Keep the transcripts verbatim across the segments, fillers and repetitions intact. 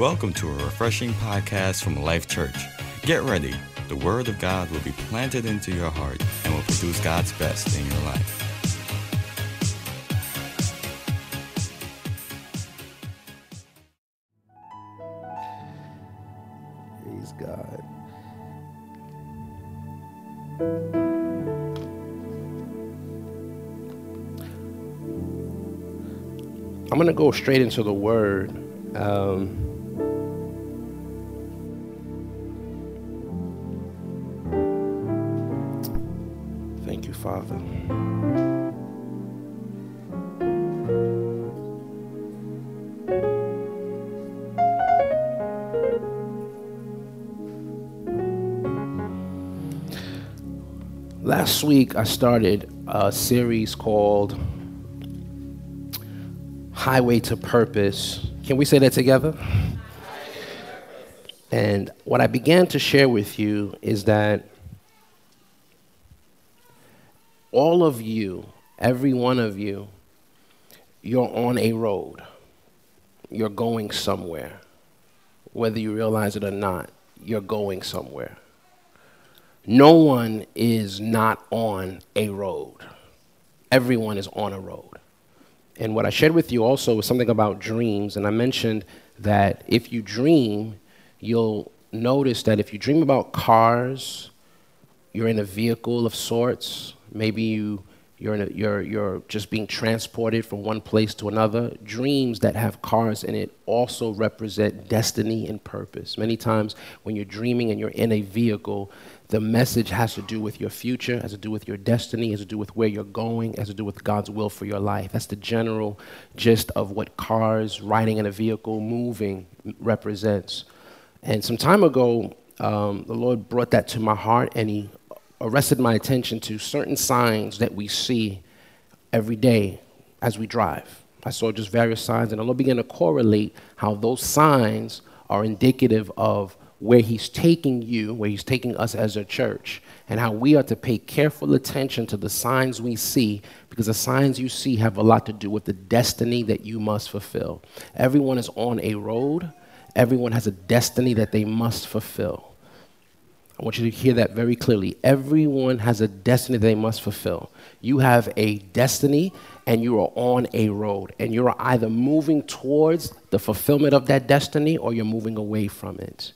Welcome to a refreshing podcast from Life Church. Get ready. The Word of God will be planted into your heart and will produce God's best in your life. Praise God. I'm going to go straight into the Word. Um, Father. Last week I started a series called Highway to Purpose. Can we say that together? And what I began to share with you is that all of you, every one of you, you're on a road. You're going somewhere. Whether you realize it or not, you're going somewhere. No one is not on a road. Everyone is on a road. And what I shared with you also was something about dreams, and I mentioned that if you dream, you'll notice that if you dream about cars, you're in a vehicle of sorts. Maybe you, you're, in a, you're, you're just being transported from one place to another. Dreams that have cars in it also represent destiny and purpose. Many times when you're dreaming and you're in a vehicle, the message has to do with your future, has to do with your destiny, has to do with where you're going, has to do with God's will for your life. That's the general gist of what cars, riding in a vehicle, moving represents. And some time ago, um, the Lord brought that to my heart, and he arrested my attention to certain signs that we see every day as we drive. I saw just various signs, and the Lord began to correlate how those signs are indicative of where he's taking you, where he's taking us as a church, and how we are to pay careful attention to the signs we see, because the signs you see have a lot to do with the destiny that you must fulfill. Everyone is on a road. Everyone has a destiny that they must fulfill. I want you to hear that very clearly. Everyone has a destiny they must fulfill. You have a destiny and you are on a road, and you're either moving towards the fulfillment of that destiny or you're moving away from it.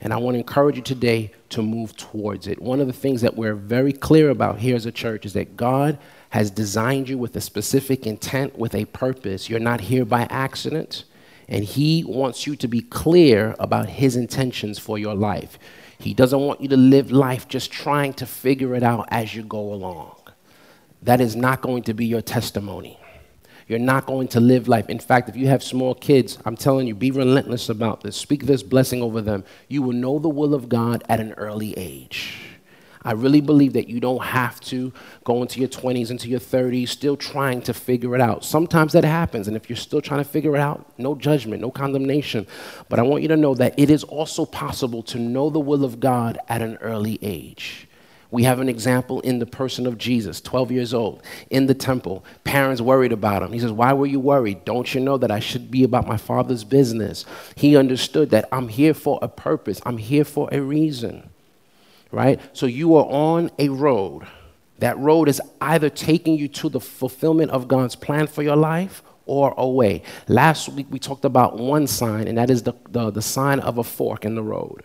And I want to encourage you today to move towards it. One of the things that we're very clear about here as a church is that God has designed you with a specific intent, with a purpose. You're not here by accident, and he wants you to be clear about his intentions for your life. He doesn't want you to live life just trying to figure it out as you go along. That is not going to be your testimony. You're not going to live life. In fact, if you have small kids, I'm telling you, be relentless about this. Speak this blessing over them. You will know the will of God at an early age. I really believe that you don't have to go into your twenties, into your thirties, still trying to figure it out. Sometimes that happens, and if you're still trying to figure it out, no judgment, no condemnation. But I want you to know that it is also possible to know the will of God at an early age. We have an example in the person of Jesus, twelve years old, in the temple. Parents worried about him. He says, "Why were you worried? Don't you know that I should be about my Father's business?" He understood that I'm here for a purpose. I'm here for a reason. Right? So you are on a road. That road is either taking you to the fulfillment of God's plan for your life or away. Last week we talked about one sign, and that is the, the, the sign of a fork in the road.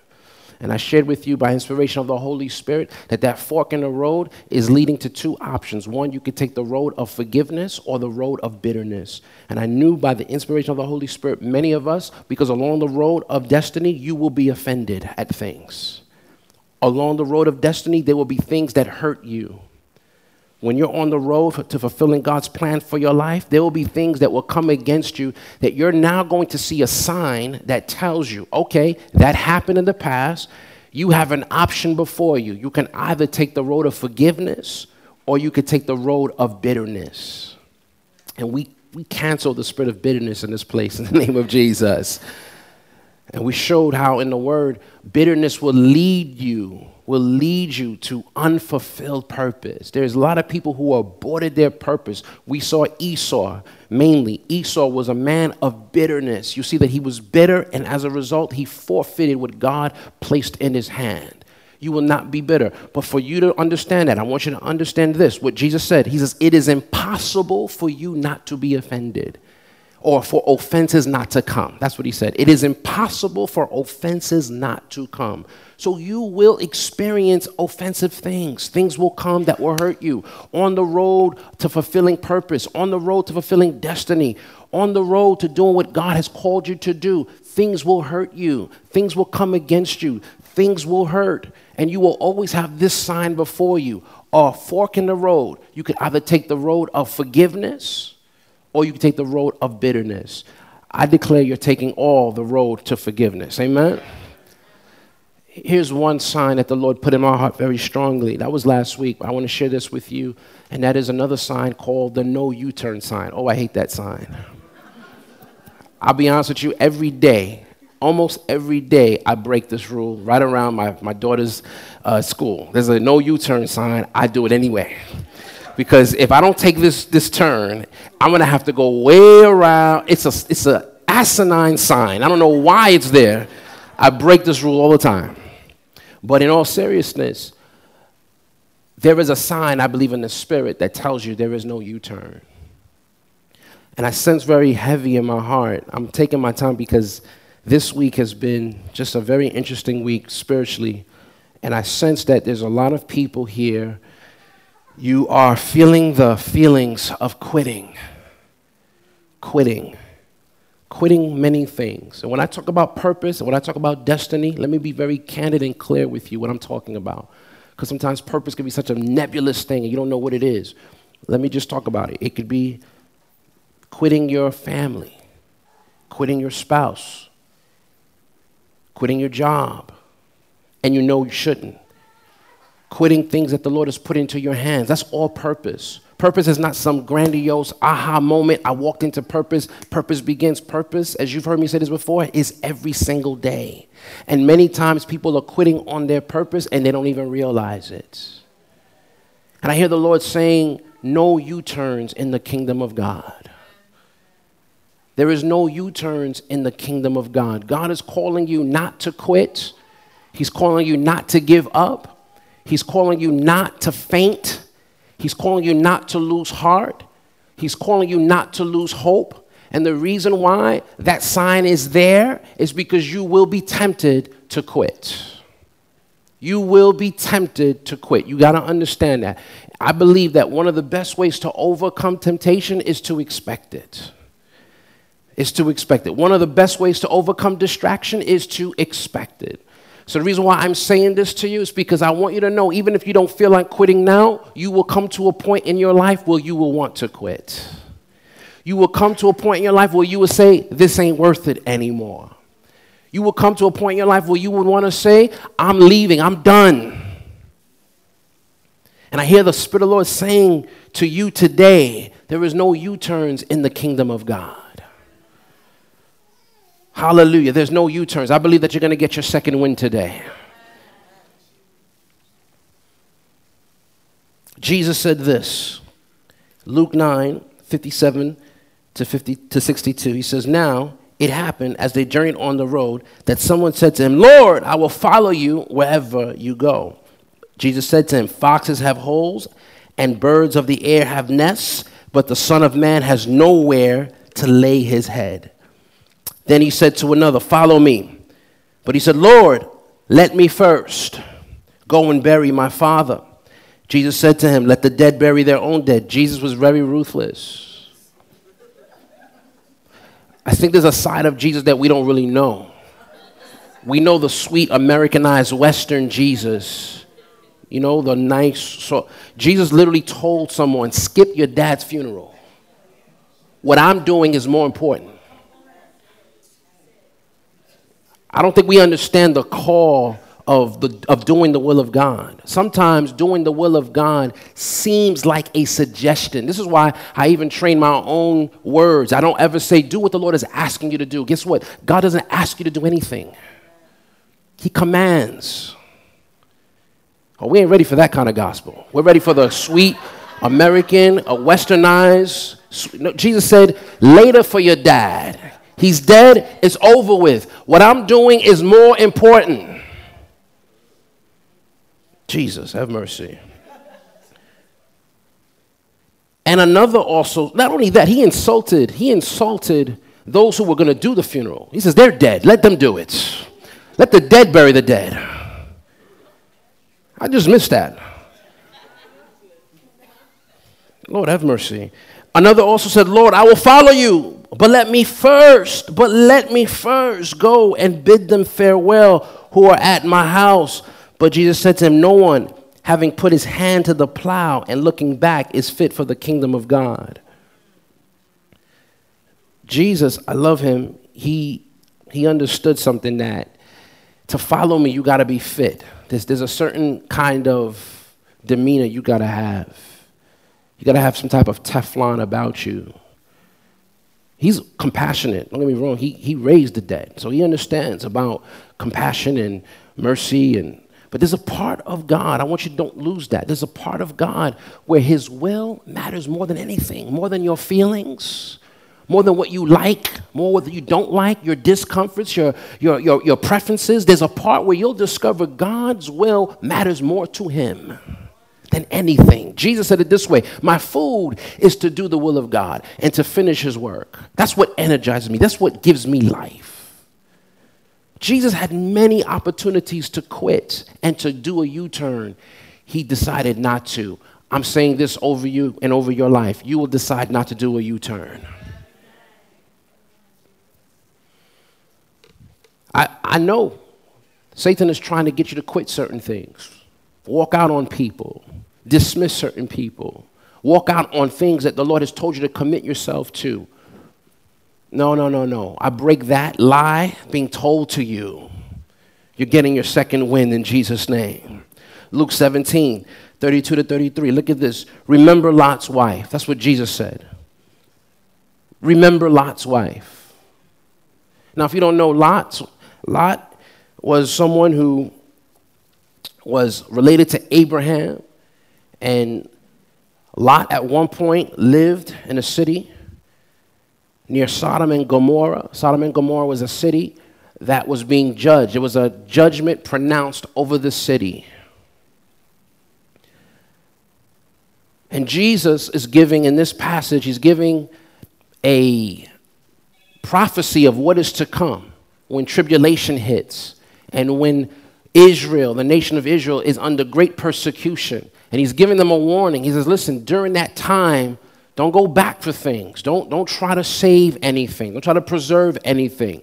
And I shared with you by inspiration of the Holy Spirit that that fork in the road is leading to two options. One, you could take the road of forgiveness or the road of bitterness. And I knew by the inspiration of the Holy Spirit, many of us, because along the road of destiny, you will be offended at things. Along the road of destiny, there will be things that hurt you. When you're on the road to fulfilling God's plan for your life, there will be things that will come against you that you're now going to see a sign that tells you, okay, that happened in the past. You have an option before you. You can either take the road of forgiveness or you could take the road of bitterness. And we, we cancel the spirit of bitterness in this place in the name of Jesus. And we showed how in the word, bitterness will lead you, will lead you to unfulfilled purpose. There's a lot of people who aborted their purpose. We saw Esau mainly. Esau was a man of bitterness. You see that he was bitter, and as a result, he forfeited what God placed in his hand. You will not be bitter. But for you to understand that, I want you to understand this, what Jesus said. He says, it is impossible for you not to be offended, or for offenses not to come. That's what he said. It is impossible for offenses not to come. So you will experience offensive things. Things will come that will hurt you. On the road to fulfilling purpose, on the road to fulfilling destiny, on the road to doing what God has called you to do, things will hurt you. Things will come against you. Things will hurt. And you will always have this sign before you, a fork in the road. You can either take the road of forgiveness, or you can take the road of bitterness. I declare you're taking all the road to forgiveness. Amen? Here's one sign that the Lord put in my heart very strongly. That was last week. I want to share this with you. And that is another sign called the no U-turn sign. Oh, I hate that sign. I'll be honest with you, every day, almost every day, I break this rule right around my, my daughter's uh, school. There's a no U-turn sign. I do it anyway. Because if I don't take this, this turn, I'm going to have to go way around. It's a, it's a asinine sign. I don't know why it's there. I break this rule all the time. But in all seriousness, there is a sign, I believe, in the spirit that tells you there is no U-turn. And I sense very heavy in my heart. I'm taking my time because this week has been just a very interesting week spiritually. And I sense that there's a lot of people here. You are feeling the feelings of quitting, quitting, quitting many things. And when I talk about purpose and when I talk about destiny, let me be very candid and clear with you what I'm talking about. Because sometimes purpose can be such a nebulous thing and you don't know what it is. Let me just talk about it. It could be quitting your family, quitting your spouse, quitting your job, and you know you shouldn't. Quitting things that the Lord has put into your hands. That's all purpose. Purpose is not some grandiose aha moment. I walked into purpose. Purpose begins. Purpose, as you've heard me say this before, is every single day. And many times people are quitting on their purpose and they don't even realize it. And I hear the Lord saying, no U-turns in the kingdom of God. There is no U-turns in the kingdom of God. God is calling you not to quit. He's calling you not to give up. He's calling you not to faint. He's calling you not to lose heart. He's calling you not to lose hope. And the reason why that sign is there is because you will be tempted to quit. You will be tempted to quit. You got to understand that. I believe that one of the best ways to overcome temptation is to expect it. Is to expect it. One of the best ways to overcome distraction is to expect it. So the reason why I'm saying this to you is because I want you to know, even if you don't feel like quitting now, you will come to a point in your life where you will want to quit. You will come to a point in your life where you will say, this ain't worth it anymore. You will come to a point in your life where you would want to say, I'm leaving, I'm done. And I hear the Spirit of the Lord saying to you today, there is no U-turns in the kingdom of God. Hallelujah. There's no U-turns. I believe that you're going to get your second win today. Jesus said this, Luke nine, fifty-seven to sixty-two. He says, now it happened as they journeyed on the road that someone said to him, Lord, I will follow you wherever you go. Jesus said to him, foxes have holes and birds of the air have nests, but the Son of Man has nowhere to lay his head. Then he said to another, follow me. But he said, Lord, let me first go and bury my father. Jesus said to him, let the dead bury their own dead. Jesus was very ruthless. I think there's a side of Jesus that we don't really know. We know the sweet Americanized Western Jesus. You know, the nice. So Jesus literally told someone, skip your dad's funeral. What I'm doing is more important. I don't think we understand the call of, the, of doing the will of God. Sometimes doing the will of God seems like a suggestion. This is why I even train my own words. I don't ever say, do what the Lord is asking you to do. Guess what? God doesn't ask you to do anything. He commands. Oh, we ain't ready for that kind of gospel. We're ready for the sweet American, a westernized. No, Jesus said, later for your dad. He's dead. It's over with. What I'm doing is more important. Jesus, have mercy. And another also, not only that, he insulted, he insulted those who were going to do the funeral. He says, they're dead. Let them do it. Let the dead bury the dead. I just missed that. Lord, have mercy. Another also said, Lord, I will follow you, but let me first, but let me first go and bid them farewell who are at my house. But Jesus said to him, no one, having put his hand to the plow and looking back, is fit for the kingdom of God. Jesus, I love him. He, he understood something, that to follow me, you got to be fit. There's, there's a certain kind of demeanor you got to have. You got to have some type of Teflon about you. He's compassionate. Don't get me wrong. He, he raised the dead, so he understands about compassion and mercy and But there's a part of God, I want you to don't lose that. There's a part of God where his will matters more than anything, more than your feelings, more than what you like, more what you don't like, your discomforts, your, your, your, your preferences. There's a part where you'll discover God's will matters more to him than anything. Jesus said it this way, my food is to do the will of God and to finish his work. That's what energizes me. That's what gives me life. Jesus had many opportunities to quit and to do a U-turn. He decided not to. I'm saying this over you and over your life. You will decide not to do a U-turn. I, I know Satan is trying to get you to quit certain things, walk out on people, dismiss certain people, walk out on things that the Lord has told you to commit yourself to. No, no, no, no. I break that lie being told to you. You're getting your second wind in Jesus' name. Luke seventeen, thirty-two to thirty-three. Look at this. Remember Lot's wife. That's what Jesus said. Remember Lot's wife. Now, if you don't know Lot, Lot was someone who was related to Abraham. And Lot at one point lived in a city near Sodom and Gomorrah. Sodom and Gomorrah was a city that was being judged. It was a judgment pronounced over the city. And Jesus is giving, in this passage, he's giving a prophecy of what is to come when tribulation hits and when Israel, the nation of Israel, is under great persecution. And he's giving them a warning. He says, listen, during that time, don't go back for things. Don't, don't try to save anything. Don't try to preserve anything.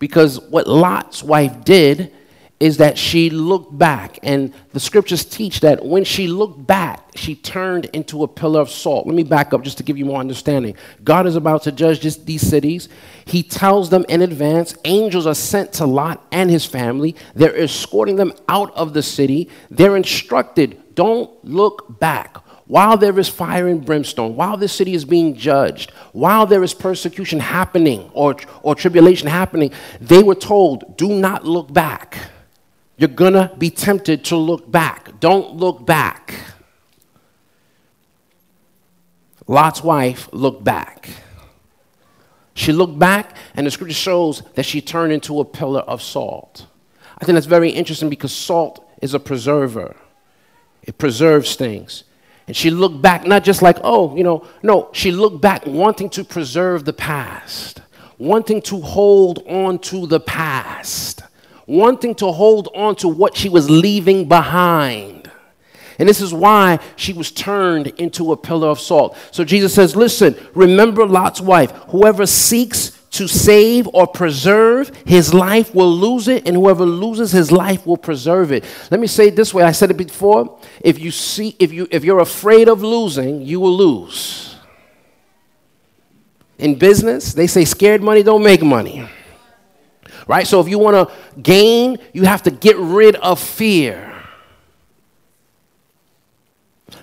Because what Lot's wife did is that she looked back. And the scriptures teach that when she looked back, she turned into a pillar of salt. Let me back up just to give you more understanding. God is about to judge this, these cities. He tells them in advance. Angels are sent to Lot and his family. They're escorting them out of the city. They're instructed, don't look back. While there is fire and brimstone, while this city is being judged, while there is persecution happening or, or tribulation happening, they were told, do not look back. You're going to be tempted to look back. Don't look back. Lot's wife looked back. She looked back, and the scripture shows that she turned into a pillar of salt. I think that's very interesting because salt is a preserver. It preserves things. And she looked back, not just like, oh, you know, no, she looked back wanting to preserve the past, wanting to hold on to the past, wanting to hold on to what she was leaving behind. And this is why she was turned into a pillar of salt. So Jesus says, listen, remember Lot's wife. Whoever seeks to save or preserve his life will lose it, and whoever loses his life will preserve it. Let me say it this way. I said it before. If you see, if you, if you're afraid of losing, you will lose. In business, they say scared money don't make money. right? So if you want to gain, you have to get rid of fear.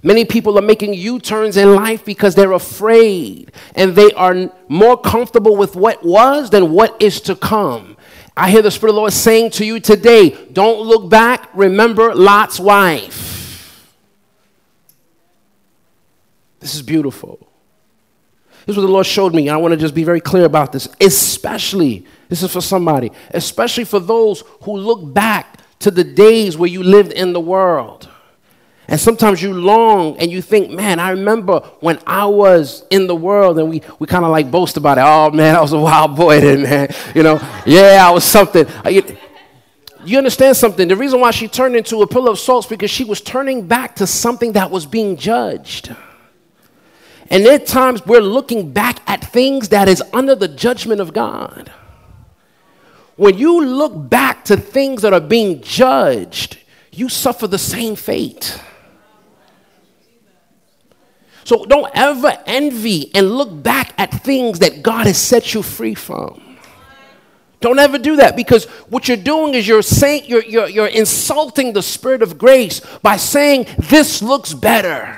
Many people are making U-turns in life because they're afraid, and they are more comfortable with what was than what is to come. I hear the Spirit of the Lord saying to you today, don't look back, remember Lot's wife. This is beautiful. This is what the Lord showed me, and I want to just be very clear about this, especially, this is for somebody, especially for those who look back to the days where you lived in the world. And sometimes you long and you think, man, I remember when I was in the world, and we, we kind of like boast about it. Oh, man, I was a wild boy then, man. You know, yeah, I was something. You understand something? The reason why she turned into a pillar of salt is because she was turning back to something that was being judged. And there are times we're looking back at things that is under the judgment of God. When you look back to things that are being judged, you suffer the same fate. So don't ever envy and look back at things that God has set you free from. Don't ever do that, because what you're doing is you're saying you're you're, you're insulting the Spirit of grace by saying this looks better.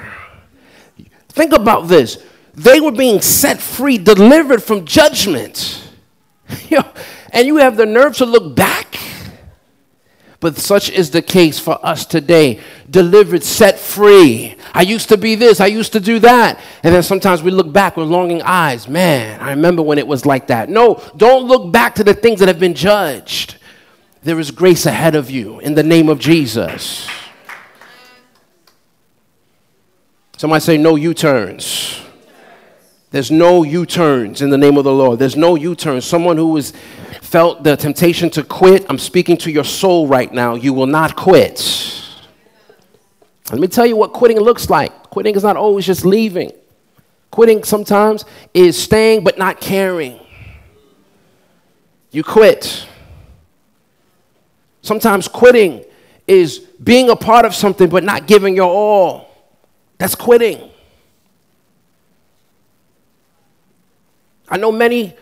Think about this. They were being set free, delivered from judgment. And you have the nerve to look back? But such is the case for us today. Delivered, set free. I used to be this. I used to do that. And then sometimes we look back with longing eyes. Man, I remember when it was like that. No, don't look back to the things that have been judged. There is grace ahead of you in the name of Jesus. Somebody say no U-turns. There's no U-turns in the name of the Lord. There's no U-turns. Someone who has felt the temptation to quit, I'm speaking to your soul right now. You will not quit. Let me tell you what quitting looks like. Quitting is not always just leaving. Quitting sometimes is staying but not caring. You quit. Sometimes quitting is being a part of something but not giving your all. That's quitting. I know many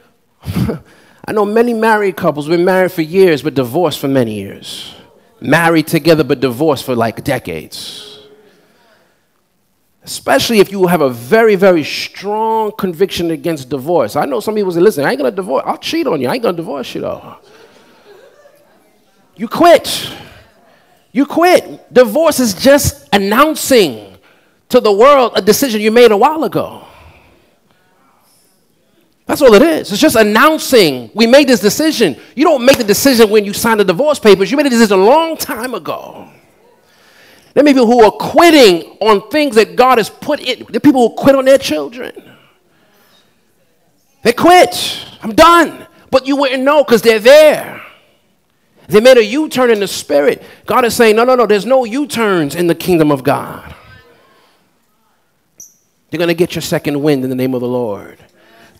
I know many married couples been married for years but divorced for many years. Married together but divorced for like decades. Especially if you have a very, very strong conviction against divorce. I know some people say, listen, I ain't going to divorce. I'll cheat on you. I ain't going to divorce you though. You quit. You quit. Divorce is just announcing to the world a decision you made a while ago. That's all it is. It's just announcing we made this decision. You don't make the decision when you sign the divorce papers. You made a decision a long time ago. There may be people who are quitting on things that God has put in. There are people who quit on their children. They quit. I'm done. But you wouldn't know because they're there. They made a U-turn in the spirit. God is saying, no, no, no, there's no U-turns in the kingdom of God. You're going to get your second wind in the name of the Lord.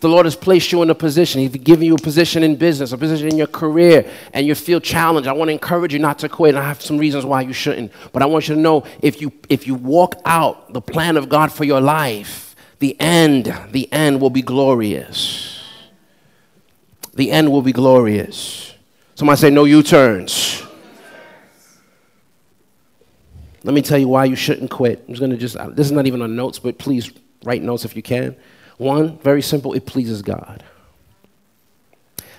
The Lord has placed you in a position. He's given you a position in business, a position in your career, and you feel challenged. I want to encourage you not to quit. I have some reasons why you shouldn't. But I want you to know if you, if you walk out the plan of God for your life, the end, the end will be glorious. The end will be glorious. Somebody say, no U-turns. Let me tell you why you shouldn't quit. I'm just going to just, this is not even on notes, but please write notes if you can. One, very simple, it pleases God.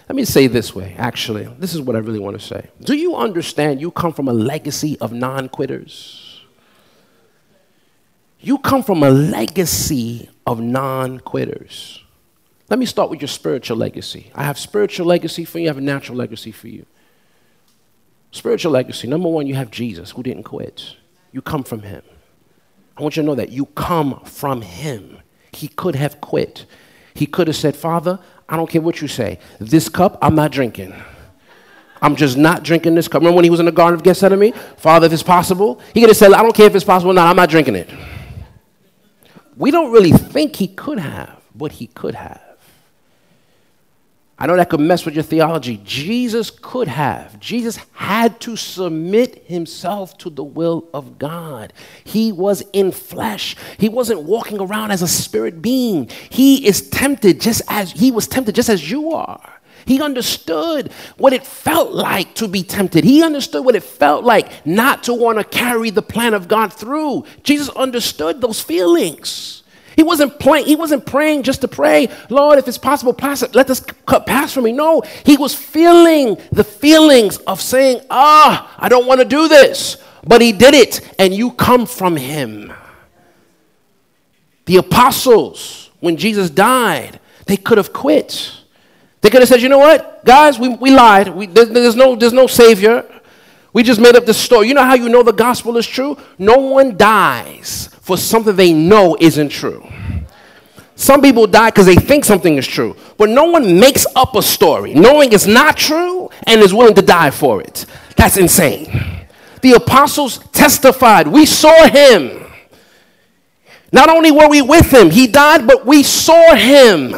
Let me say it this way, actually. This is what I really want to say. Do you understand you come from a legacy of non-quitters? You come from a legacy of non-quitters. Let me start with your spiritual legacy. I have spiritual legacy for you. I have a natural legacy for you. Spiritual legacy, number one, you have Jesus who didn't quit. You come from him. I want you to know that you come from him. He could have quit. He could have said, Father, I don't care what you say. This cup, I'm not drinking. I'm just not drinking this cup. Remember when he was in the Garden of Gethsemane? Father, if it's possible. He could have said, I don't care if it's possible or not. I'm not drinking it. We don't really think he could have, but he could have. I know that could mess with your theology. Jesus could have. Jesus had to submit himself to the will of God. He was in flesh. He wasn't walking around as a spirit being. He is tempted just as he was tempted just as you are. He understood what it felt like to be tempted. He understood what it felt like not to want to carry the plan of God through. Jesus understood those feelings. He wasn't playing, he wasn't praying just to pray, Lord, if it's possible, let this cup pass from me. No, he was feeling the feelings of saying, ah, I don't want to do this. But he did it, and you come from him. The apostles, when Jesus died, they could have quit. They could have said, you know what, guys, we, we lied. We, there, there's, no, there's no savior. We just made up this story. You know how you know the gospel is true? No one dies for something they know isn't true. Some people die because they think something is true. But no one makes up a story knowing it's not true and is willing to die for it. That's insane. The apostles testified. We saw him. Not only were we with him, he died, but we saw him.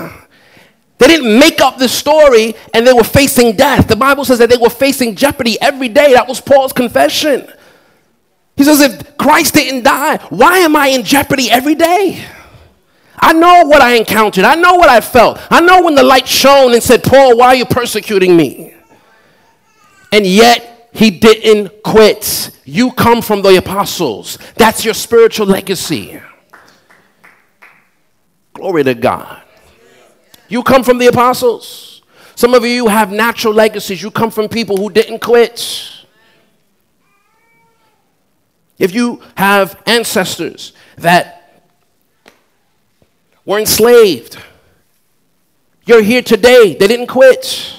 They didn't make up the story, and they were facing death. The Bible says that they were facing jeopardy every day. That was Paul's confession. He says, if Christ didn't die, why am I in jeopardy every day? I know what I encountered. I know what I felt. I know when the light shone and said, Paul, why are you persecuting me? And yet, he didn't quit. You come from the apostles. That's your spiritual legacy. Glory to God. You come from the apostles. Some of you have natural legacies. You come from people who didn't quit. If you have ancestors that were enslaved, you're here today. They didn't quit.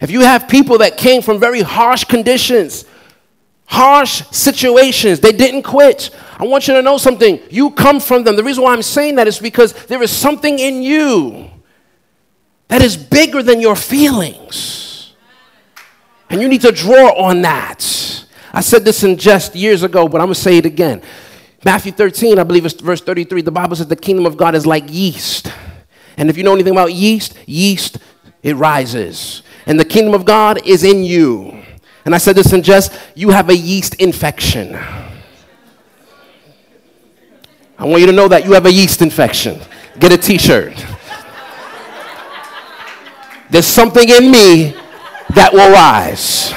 If you have people that came from very harsh conditions, harsh situations, they didn't quit. I want you to know something. You come from them. The reason why I'm saying that is because there is something in you that is bigger than your feelings. And you need to draw on that. I said this in jest years ago, but I'm going to say it again. Matthew thirteen, I believe it's verse thirty-three. The Bible says the kingdom of God is like yeast. And if you know anything about yeast, yeast, it rises. And the kingdom of God is in you. And I said this in jest, you have a yeast infection. I want you to know that you have a yeast infection. Get a t-shirt. There's something in me that will rise.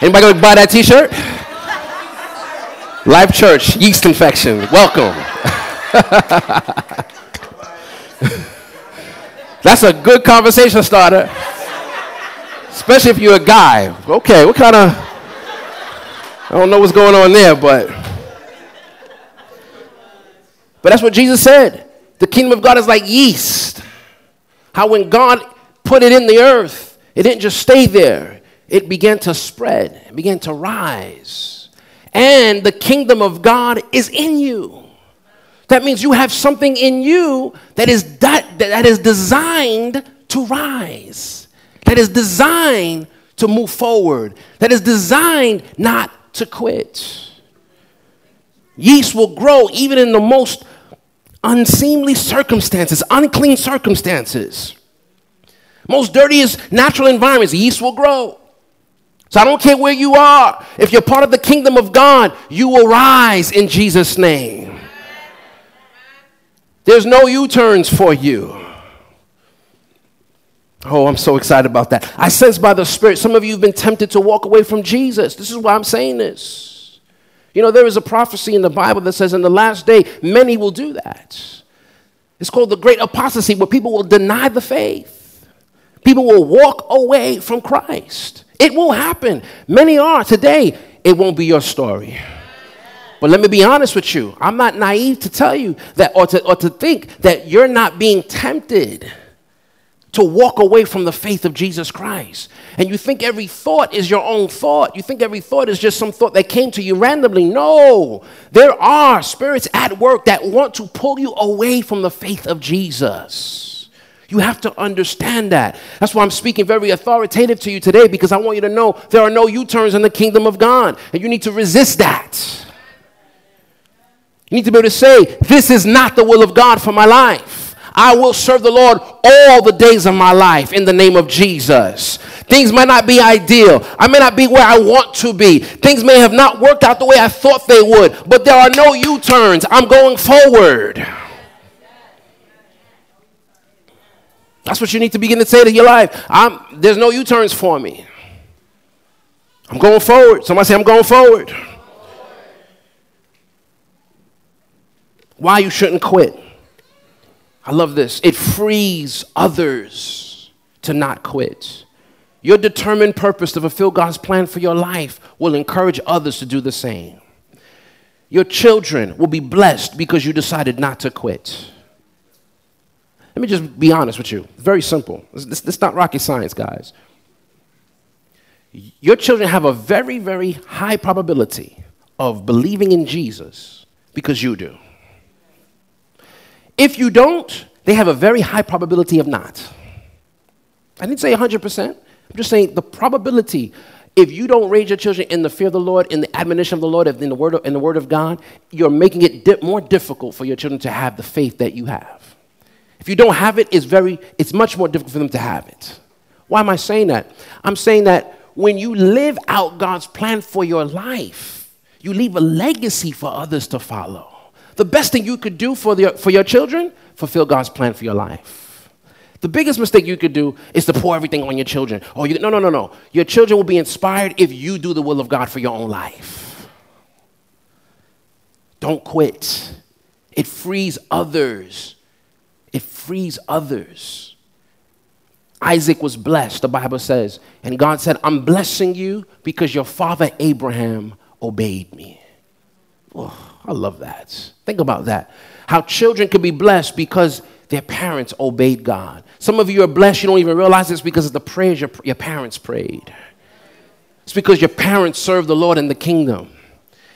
Anybody going to buy that t-shirt? Life Church, yeast infection. Welcome. That's a good conversation starter. Especially if you're a guy. Okay, what kind of... I don't know what's going on there, but... But that's what Jesus said. The kingdom of God is like yeast. How when God put it in the earth, it didn't just stay there. It began to spread. It began to rise. And the kingdom of God is in you. That means you have something in you that is that, that is designed to rise. That is designed to move forward. That is designed not to quit. Yeast will grow even in the most unseemly circumstances, unclean circumstances. Most dirtiest natural environments, yeast will grow. So I don't care where you are. If you're part of the kingdom of God, you will rise in Jesus' name. There's no U-turns for you. Oh, I'm so excited about that. I sense by the Spirit, some of you have been tempted to walk away from Jesus. This is why I'm saying this. You know, there is a prophecy in the Bible that says in the last day, many will do that. It's called the great apostasy, where people will deny the faith. People will walk away from Christ. It will happen. Many are today. It won't be your story. But let me be honest with you. I'm not naive to tell you that or to, or to think that you're not being tempted to walk away from the faith of Jesus Christ. And you think every thought is your own thought. You think every thought is just some thought that came to you randomly. No, there are spirits at work that want to pull you away from the faith of Jesus. You have to understand that. That's why I'm speaking very authoritative to you today, because I want you to know there are no U-turns in the kingdom of God, and you need to resist that. You need to be able to say, this is not the will of God for my life. I will serve the Lord all the days of my life in the name of Jesus. Things might not be ideal. I may not be where I want to be. Things may have not worked out the way I thought they would, but there are no U-turns. I'm going forward. That's what you need to begin to say to your life. I'm, there's no U-turns for me. I'm going forward. Somebody say, I'm going forward. Why you shouldn't quit. I love this. It frees others to not quit. Your determined purpose to fulfill God's plan for your life will encourage others to do the same. Your children will be blessed because you decided not to quit. Let me just be honest with you. It's very simple. It's, it's not rocket science, guys. Your children have a very, very high probability of believing in Jesus because you do. If you don't, they have a very high probability of not. I didn't say one hundred percent. I'm just saying the probability. If you don't raise your children in the fear of the Lord, in the admonition of the Lord, in the word of, in the word of God, you're making it di- more difficult for your children to have the faith that you have. If you don't have it, it's, very, it's much more difficult for them to have it. Why am I saying that? I'm saying that when you live out God's plan for your life, you leave a legacy for others to follow. The best thing you could do for, the, for your children, fulfill God's plan for your life. The biggest mistake you could do is to pour everything on your children. Oh, you, no, no, no, no. Your children will be inspired if you do the will of God for your own life. Don't quit. It frees others. It frees others. Isaac was blessed, the Bible says. And God said, I'm blessing you because your father Abraham obeyed me. Oh, I love that. Think about that. How children can be blessed because their parents obeyed God. Some of you are blessed. You don't even realize this because of the prayers your, your parents prayed. It's because your parents served the Lord in the kingdom.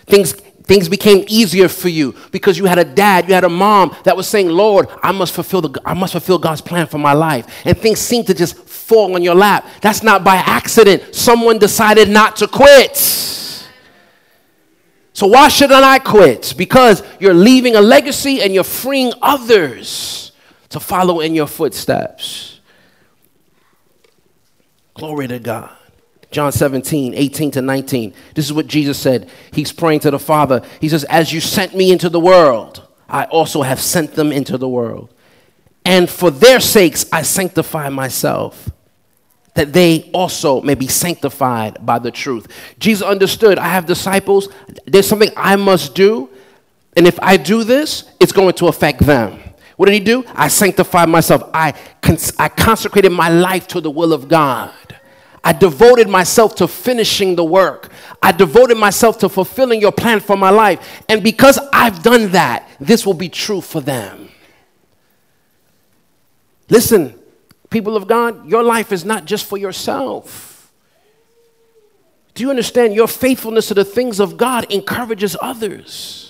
Things, things became easier for you because you had a dad, you had a mom that was saying, Lord, I must fulfill the, I must fulfill God's plan for my life. And things seem to just fall on your lap. That's not by accident. Someone decided not to quit. So why shouldn't I quit? Because you're leaving a legacy and you're freeing others to follow in your footsteps. Glory to God. John seventeen, eighteen to nineteen. This is what Jesus said. He's praying to the Father. He says, as you sent me into the world, I also have sent them into the world. And for their sakes, I sanctify myself, that they also may be sanctified by the truth. Jesus understood, I have disciples. There's something I must do. And if I do this, it's going to affect them. What did he do? I sanctified myself. I, cons- I consecrated my life to the will of God. I devoted myself to finishing the work. I devoted myself to fulfilling your plan for my life. And because I've done that, this will be true for them. Listen, people of God, your life is not just for yourself. Do you understand? Your faithfulness to the things of God encourages others.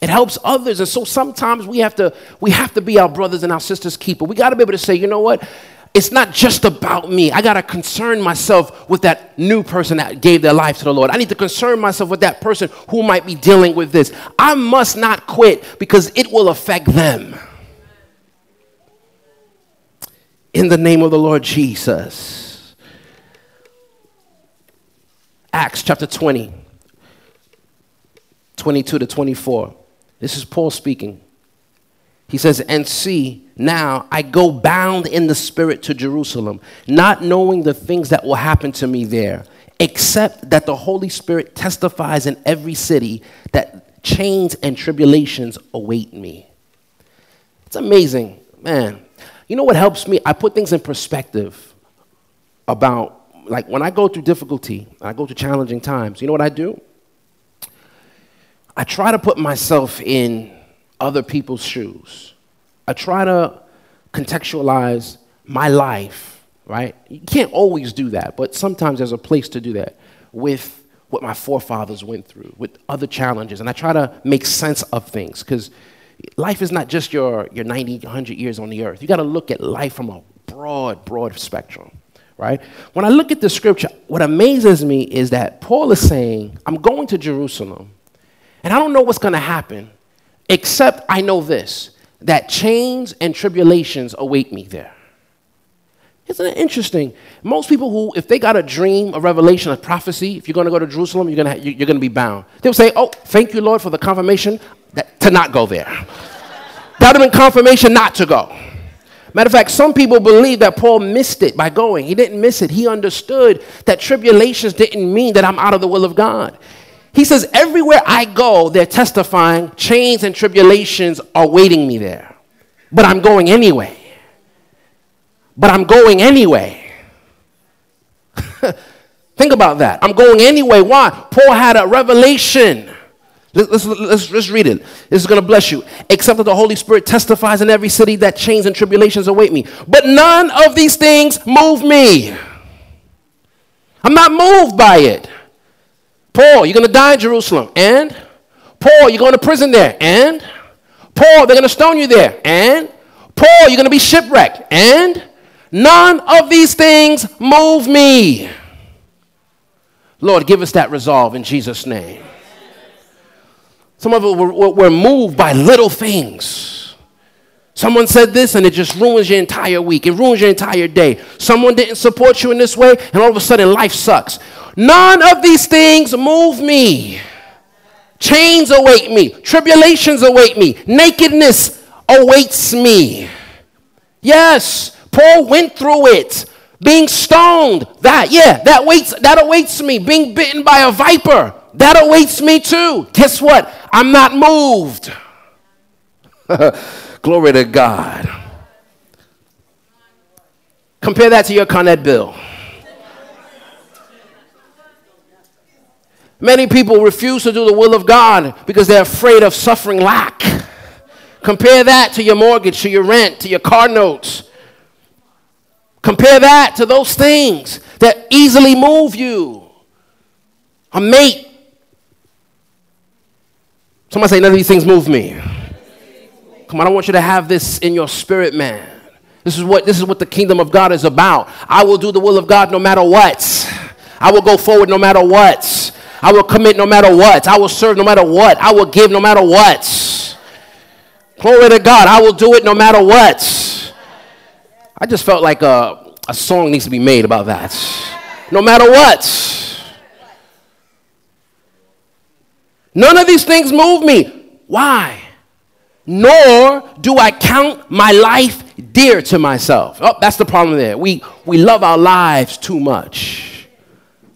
It helps others. And so sometimes we have to we have to be our brothers and our sisters' keeper. We got to be able to say, you know what? It's not just about me. I got to concern myself with that new person that gave their life to the Lord. I need to concern myself with that person who might be dealing with this. I must not quit because it will affect them. In the name of the Lord Jesus. Acts chapter twenty, twenty-two to twenty-four. This is Paul speaking. He says, and see, now I go bound in the Spirit to Jerusalem, not knowing the things that will happen to me there, except that the Holy Spirit testifies in every city that chains and tribulations await me. It's amazing, man. You know what helps me? I put things in perspective about, like, when I go through difficulty, I go through challenging times, you know what I do? I try to put myself in other people's shoes. I try to contextualize my life, right? You can't always do that, but sometimes there's a place to do that with what my forefathers went through, with other challenges. And I try to make sense of things because life is not just your, your ninety, one hundred years on the earth. You got to look at life from a broad, broad spectrum, right? When I look at the scripture, what amazes me is that Paul is saying, I'm going to Jerusalem, and I don't know what's going to happen, except I know this, that chains and tribulations await me there. Isn't it interesting? Most people who, if they got a dream, a revelation, a prophecy, if you're going to go to Jerusalem, you're going to, you're going to be bound. They'll say, oh, thank you, Lord, for the confirmation that, to not go there. That would have been confirmation not to go. Matter of fact, some people believe that Paul missed it by going. He didn't miss it. He understood that tribulations didn't mean that I'm out of the will of God. He says, everywhere I go, they're testifying, chains and tribulations are waiting me there. But I'm going anyway. But I'm going anyway. Think about that. I'm going anyway. Why? Paul had a revelation. Let's, let's, let's read it. This is going to bless you. Except that the Holy Spirit testifies in every city that chains and tribulations await me. But none of these things move me. I'm not moved by it. Paul, you're going to die in Jerusalem. And? Paul, you're going to prison there. And? Paul, they're going to stone you there. And? Paul, you're going to be shipwrecked. And? None of these things move me. Lord, give us that resolve in Jesus' name. Some of us, we're, we're moved by little things. Someone said this and it just ruins your entire week. It ruins your entire day. Someone didn't support you in this way and all of a sudden life sucks. None of these things move me. Chains await me. Tribulations await me. Nakedness awaits me. Yes, Paul went through it. Being stoned, that, yeah, that awaits, that awaits me. Being bitten by a viper, that awaits me too. Guess what? I'm not moved. Glory to God. Compare that to your Con Ed bill. Many people refuse to do the will of God because they're afraid of suffering lack. Compare that to your mortgage, to your rent, to your car notes. Compare that to those things that easily move you. A mate. Somebody say, none of these things move me. Come on, I want you to have this in your spirit, man. This is what, this is what the kingdom of God is about. I will do the will of God no matter what. I will go forward no matter what. I will commit no matter what. I will serve no matter what. I will give no matter what. Glory to God. I will do it no matter what. I just felt like a, a song needs to be made about that. No matter what. None of these things move me. Why? Nor do I count my life dear to myself. Oh, that's the problem there. We we love our lives too much.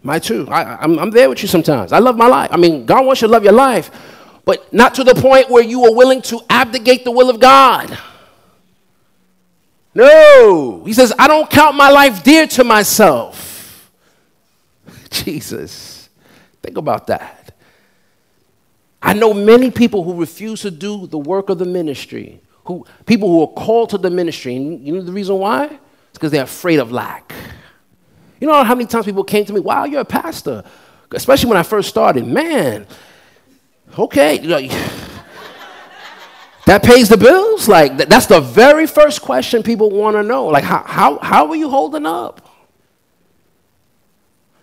My too. I, I'm, I'm there with you sometimes. I love my life. I mean, God wants you to love your life, but not to the point where you are willing to abdicate the will of God. No. He says, I don't count my life dear to myself. Jesus. Think about that. I know many people who refuse to do the work of the ministry, who people who are called to the ministry. And you know the reason why? It's because they're afraid of lack. You know how many times people came to me, wow, you're a pastor. Especially when I first started. Man, okay. That pays the bills? Like, that's the very first question people want to know. Like, how, how, how are you holding up?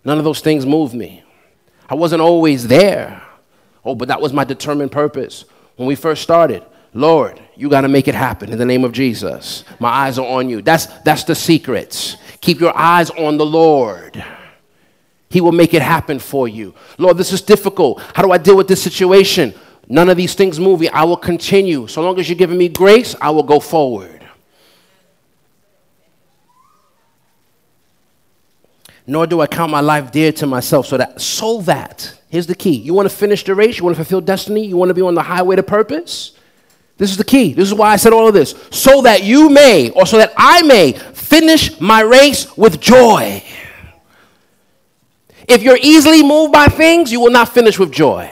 None of those things moved me. I wasn't always there. Oh, but that was my determined purpose. When we first started, Lord, you got to make it happen in the name of Jesus. My eyes are on you. That's, that's the secret. Keep your eyes on the Lord. He will make it happen for you. Lord, this is difficult. How do I deal with this situation? None of these things move me. I will continue. So long as you're giving me grace, I will go forward. Nor do I count my life dear to myself so that, so that, here's the key. You want to finish the race? You want to fulfill destiny? You want to be on the highway to purpose? This is the key. This is why I said all of this. So that you may, or so that I may, finish my race with joy. If you're easily moved by things, you will not finish with joy.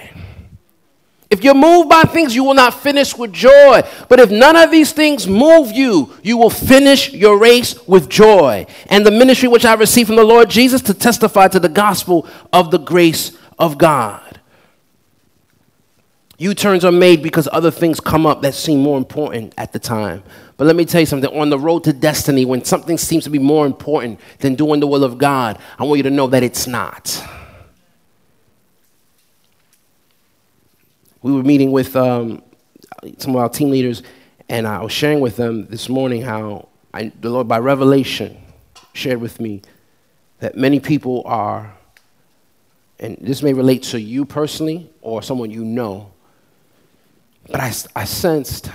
If you're moved by things, you will not finish with joy. But if none of these things move you, you will finish your race with joy. And the ministry which I received from the Lord Jesus to testify to the gospel of the grace of God. U-turns are made because other things come up that seem more important at the time. But let me tell you something. On the road to destiny, when something seems to be more important than doing the will of God, I want you to know that it's not. We were meeting with um, some of our team leaders, and I was sharing with them this morning how I, the Lord, by revelation, shared with me that many people are, and this may relate to you personally or someone you know, but I, I sensed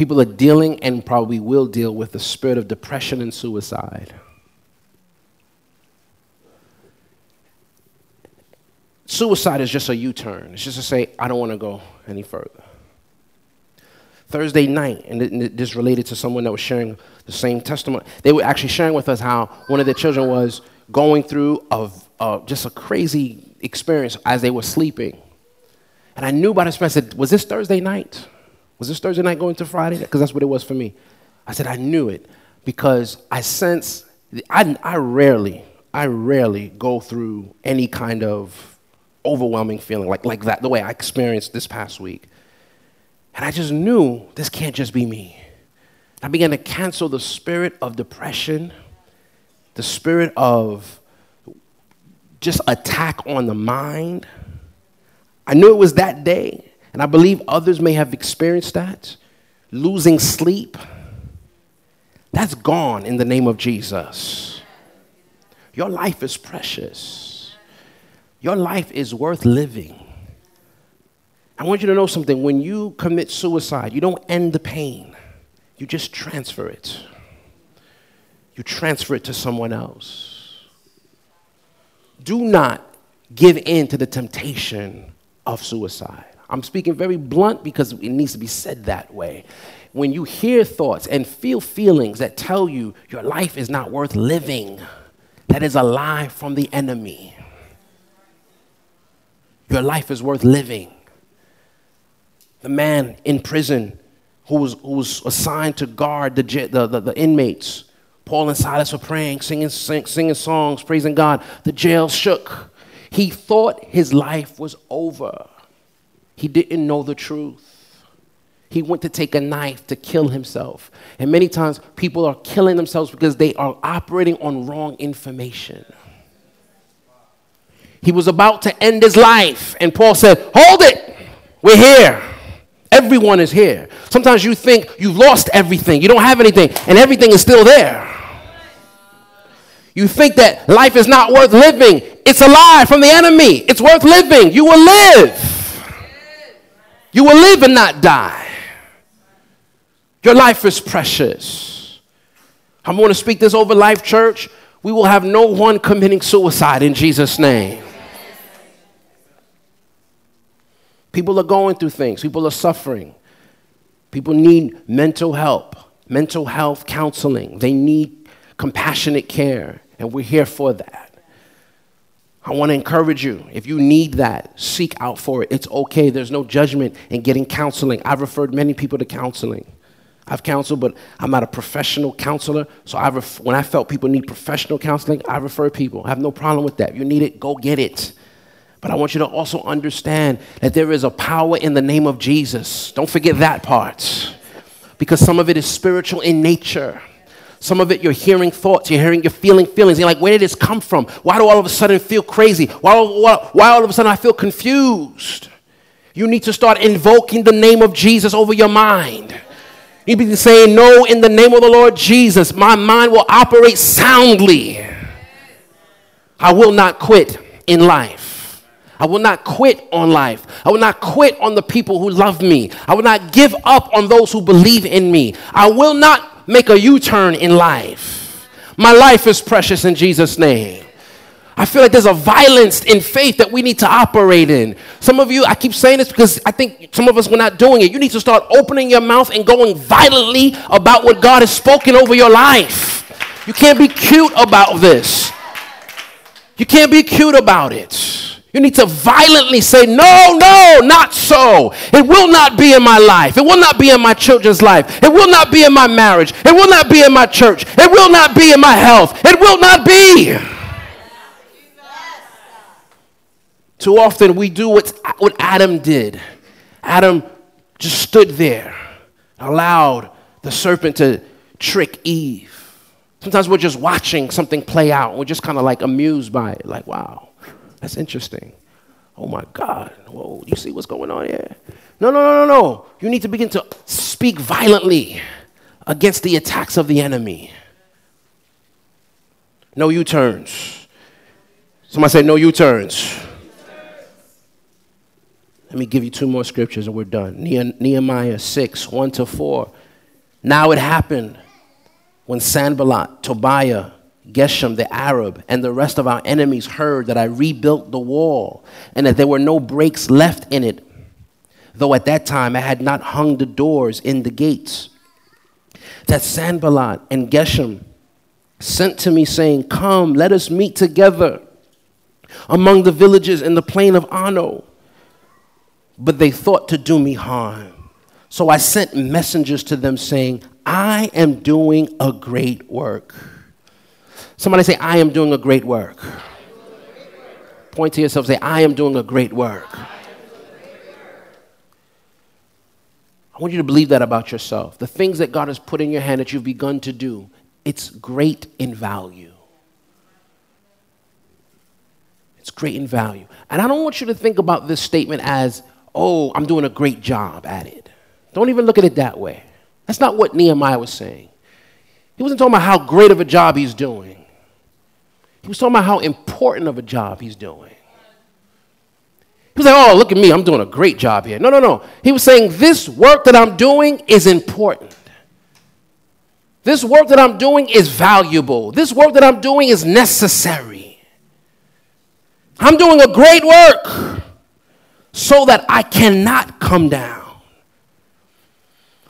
People are dealing and probably will deal with the spirit of depression and suicide. Suicide is just a U-turn. It's just to say, I don't want to go any further. Thursday night, and this related to someone that was sharing the same testimony. They were actually sharing with us how one of their children was going through a, a, just a crazy experience as they were sleeping. And I knew by the spirit, I said, was this Thursday night? Was this Thursday night going to Friday? Because that's what it was for me. I said, I knew it because I sense, I, I rarely, I rarely go through any kind of overwhelming feeling like, like that, the way I experienced this past week. And I just knew this can't just be me. I began to cancel the spirit of depression, the spirit of just attack on the mind. I knew it was that day, and I believe others may have experienced that. Losing sleep, that's gone in the name of Jesus. Your life is precious. Your life is worth living. I want you to know something. When you commit suicide, you don't end the pain. You just transfer it. You transfer it to someone else. Do not give in to the temptation of suicide. I'm speaking very blunt because it needs to be said that way. When you hear thoughts and feel feelings that tell you your life is not worth living, that is a lie from the enemy. Your life is worth living. The man in prison who was, who was assigned to guard the, the, the, the inmates. Paul and Silas were praying, singing, sing, singing songs, praising God. The jail shook. He thought his life was over. He didn't know the truth. He went to take a knife to kill himself. And many times people are killing themselves because they are operating on wrong information. He was about to end his life, and Paul said, hold it, we're here. Everyone is here. Sometimes you think you've lost everything. You don't have anything, and everything is still there. You think that life is not worth living. It's a lie from the enemy. It's worth living. You will live. You will live and not die. Your life is precious. I'm going to speak this over Life Church. We will have no one committing suicide in Jesus' name. People are going through things. People are suffering. People need mental help, mental health counseling. They need compassionate care, and we're here for that. I want to encourage you. If you need that, seek out for it. It's okay. There's no judgment in getting counseling. I've referred many people to counseling. I've counseled, but I'm not a professional counselor, so I ref- when I felt people need professional counseling, I refer people. I have no problem with that. If you need it, go get it. But I want you to also understand that there is a power in the name of Jesus. Don't forget that part. Because some of it is spiritual in nature. Some of it you're hearing thoughts, you're hearing, you're feeling feelings. You're like, where did this come from? Why do all of a sudden feel crazy? Why, why, why all of a sudden I feel confused? You need to start invoking the name of Jesus over your mind. You need to be saying, no, in the name of the Lord Jesus, my mind will operate soundly. I will not quit in life. I will not quit on life. I will not quit on the people who love me. I will not give up on those who believe in me. I will not make a U-turn in life. My life is precious in Jesus' name. I feel like there's a violence in faith that we need to operate in. Some of you, I keep saying this because I think some of us were not doing it. You need to start opening your mouth and going violently about what God has spoken over your life. You can't be cute about this. You can't be cute about it. You need to violently say, no, no, not so. It will not be in my life. It will not be in my children's life. It will not be in my marriage. It will not be in my church. It will not be in my health. It will not be. Too often we do what's, what Adam did. Adam just stood there, allowed the serpent to trick Eve. Sometimes we're just watching something play out. We're just kind of like amused by it, like, wow. That's interesting. Oh, my God. Whoa, you see what's going on here? No, no, no, no, no. You need to begin to speak violently against the attacks of the enemy. No U-turns. Somebody say, no U-turns. Let me give you two more scriptures and we're done. Nehemiah six, one to four Now it happened when Sanballat, Tobiah, Geshem, the Arab, and the rest of our enemies heard that I rebuilt the wall and that there were no breaks left in it, though at that time I had not hung the doors in the gates, that Sanballat and Geshem sent to me saying, "Come, let us meet together among the villages in the plain of Ono." But they thought to do me harm. So I sent messengers to them saying, "I am doing a great work." Somebody say, "I am doing a great work." Point to yourself, say, "I am doing a great work." I want you to believe that about yourself. The things that God has put in your hand that you've begun to do, it's great in value. It's great in value. And I don't want you to think about this statement as, "Oh, I'm doing a great job at it." Don't even look at it that way. That's not what Nehemiah was saying. He wasn't talking about how great of a job he's doing. He was talking about how important of a job he's doing. He was like, "Oh, look at me, I'm doing a great job here." No, no, no. He was saying, this work that I'm doing is important. This work that I'm doing is valuable. This work that I'm doing is necessary. I'm doing a great work so that I cannot come down.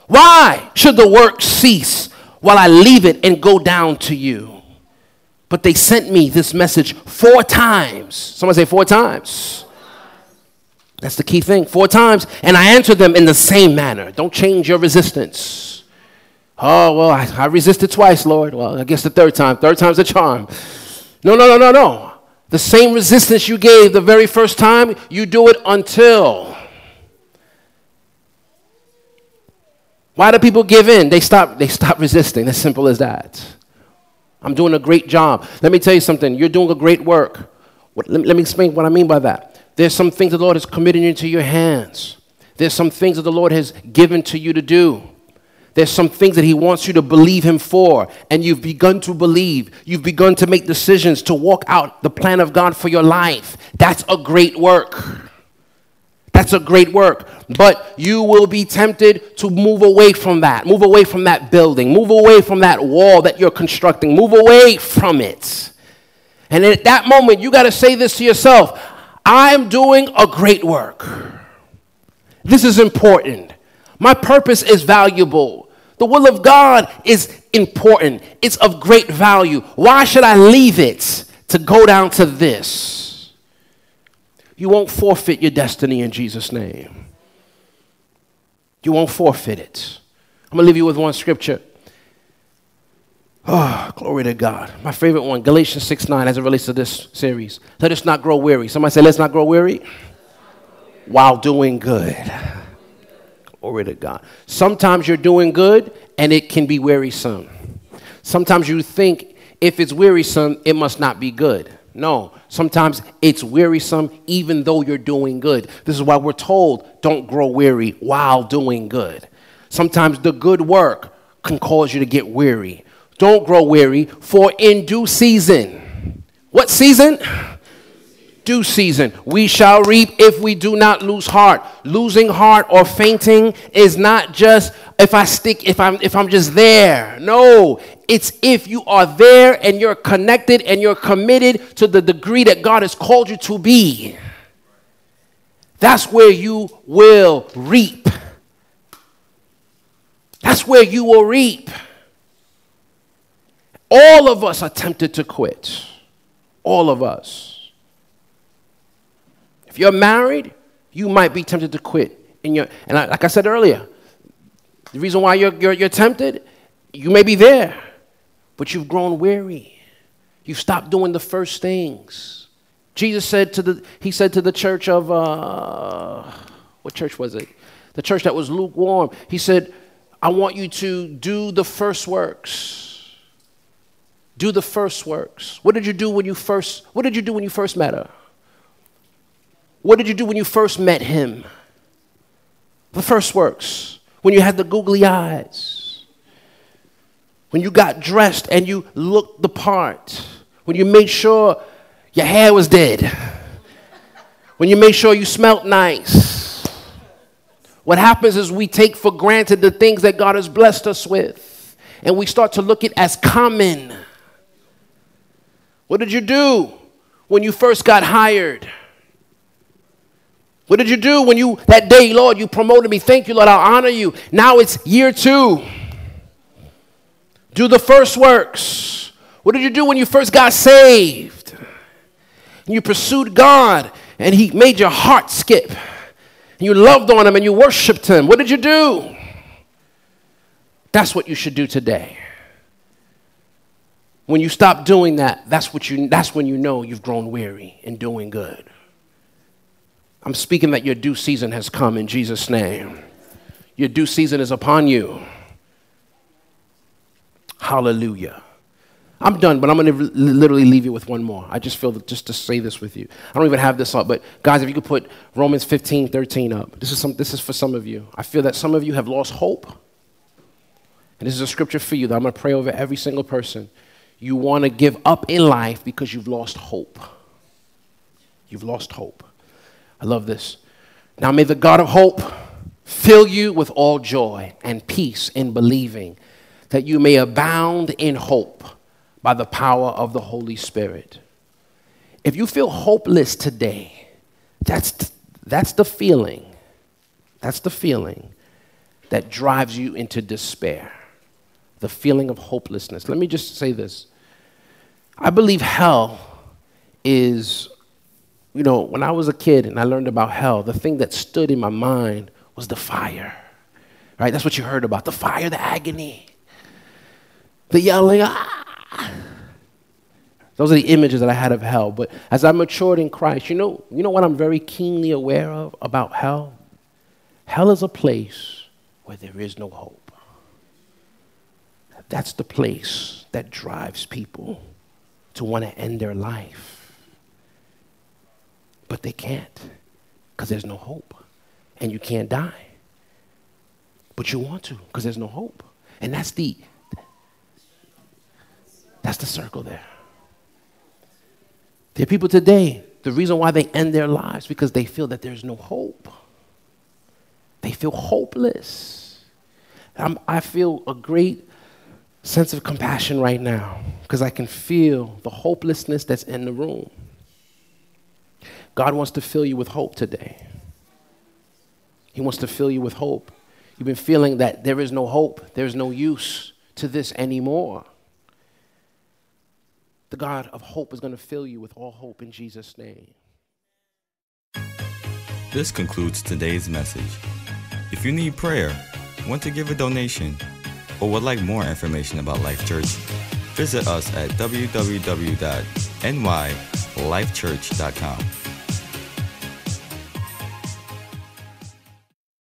Why should the work cease while I leave it and go down to you? But they sent me this message four times. Someone say four times. That's the key thing, four times. And I answered them in the same manner. Don't change your resistance. "Oh, well, I, I resisted twice, Lord. Well, I guess the third time. Third time's a charm." No, no, no, no, no. The same resistance you gave the very first time, you do it until. Why do people give in? They stop, they stop resisting. As simple as that. I'm doing a great job. Let me tell you something. You're doing a great work. What, let, let me explain what I mean by that. There's some things the Lord has committed into your hands. There's some things that the Lord has given to you to do. There's some things that he wants you to believe him for, and you've begun to believe. You've begun to make decisions to walk out the plan of God for your life. That's a great work. That's a great work. But you will be tempted to move away from that. Move away from that building. Move away from that wall that you're constructing. Move away from it. And at that moment, you got to say this to yourself: I'm doing a great work. This is important. My purpose is valuable. The will of God is important. It's of great value. Why should I leave it to go down to this? You won't forfeit your destiny in Jesus' name. You won't forfeit it. I'm going to leave you with one scripture. Oh, glory to God. My favorite one, Galatians six nine, as it relates to this series. Let us not grow weary. Somebody say, "Let's not grow weary while doing good." Glory to God. Sometimes you're doing good, and it can be wearisome. Sometimes you think if it's wearisome, it must not be good. No, sometimes it's wearisome even though you're doing good. This is why we're told don't grow weary while doing good. Sometimes the good work can cause you to get weary. Don't grow weary, for in due season. What season? Due season. We shall reap if we do not lose heart. Losing heart or fainting is not just if I stick, if I'm, if I'm just there. No, it's if you are there and you're connected and you're committed to the degree that God has called you to be. That's where you will reap. That's where you will reap. All of us are tempted to quit. All of us. If you're married, you might be tempted to quit. In your, and I, like I said earlier, the reason why you're, you're, you're tempted, you may be there, but you've grown weary. You've stopped doing the first things. Jesus said to the, he said to the church of, uh, what church was it? The church that was lukewarm. He said, I want you to do the first works. Do the first works. What did you do when you first, what did you do when you first met her? What did you do when you first met him? The first works, when you had the googly eyes, when you got dressed and you looked the part, when you made sure your hair was dead, when you made sure you smelled nice, What happens is we take for granted the things that God has blessed us with, and we start to look at it as common. What did you do when you first got hired? What did you do when you, that day, Lord, you promoted me? Thank you, Lord, I'll honor you. Now it's year two. Do the first works. What did you do when you first got saved? And you pursued God, and he made your heart skip. You loved on him and you worshiped him. What did you do? That's what you should do today. When you stop doing that, that's what you, that's when you know you've grown weary in doing good. I'm speaking that your due season has come in Jesus' name. Your due season is upon you. Hallelujah. I'm done, but I'm going to literally leave you with one more. I just feel that just to say this with you. I don't even have this up, but guys, if you could put Romans fifteen thirteen up. This is some, this is for some of you. I feel that some of you have lost hope. And this is a scripture for you that I'm going to pray over every single person. You want to give up in life because you've lost hope. You've lost hope. I love this. Now may the God of hope fill you with all joy and peace in believing, that you may abound in hope by the power of the Holy Spirit. If you feel hopeless today, that's, th- that's the feeling, that's the feeling that drives you into despair, the feeling of hopelessness. Let me just say this. I believe hell is, you know, when I was a kid and I learned about hell, the thing that stood in my mind was the fire, right? That's what you heard about, the fire, the agony, the yelling, ah! Those are the images that I had of hell. But as I matured in Christ, you know, you know what I'm very keenly aware of about hell? Hell is a place where there is no hope. That's the place that drives people to want to end their life. But they can't, because there's no hope. And you can't die. But you want to, because there's no hope. And that's the That's the circle there. There are people today, the reason why they end their lives because they feel that there's no hope. They feel hopeless. I'm, I feel a great sense of compassion right now because I can feel the hopelessness that's in the room. God wants to fill you with hope today. He wants to fill you with hope. You've been feeling that there is no hope, there's no use to this anymore. The God of hope is going to fill you with all hope in Jesus' name. This concludes today's message. If you need prayer, want to give a donation, or would like more information about Life Church, visit us at w w w dot n y life church dot com.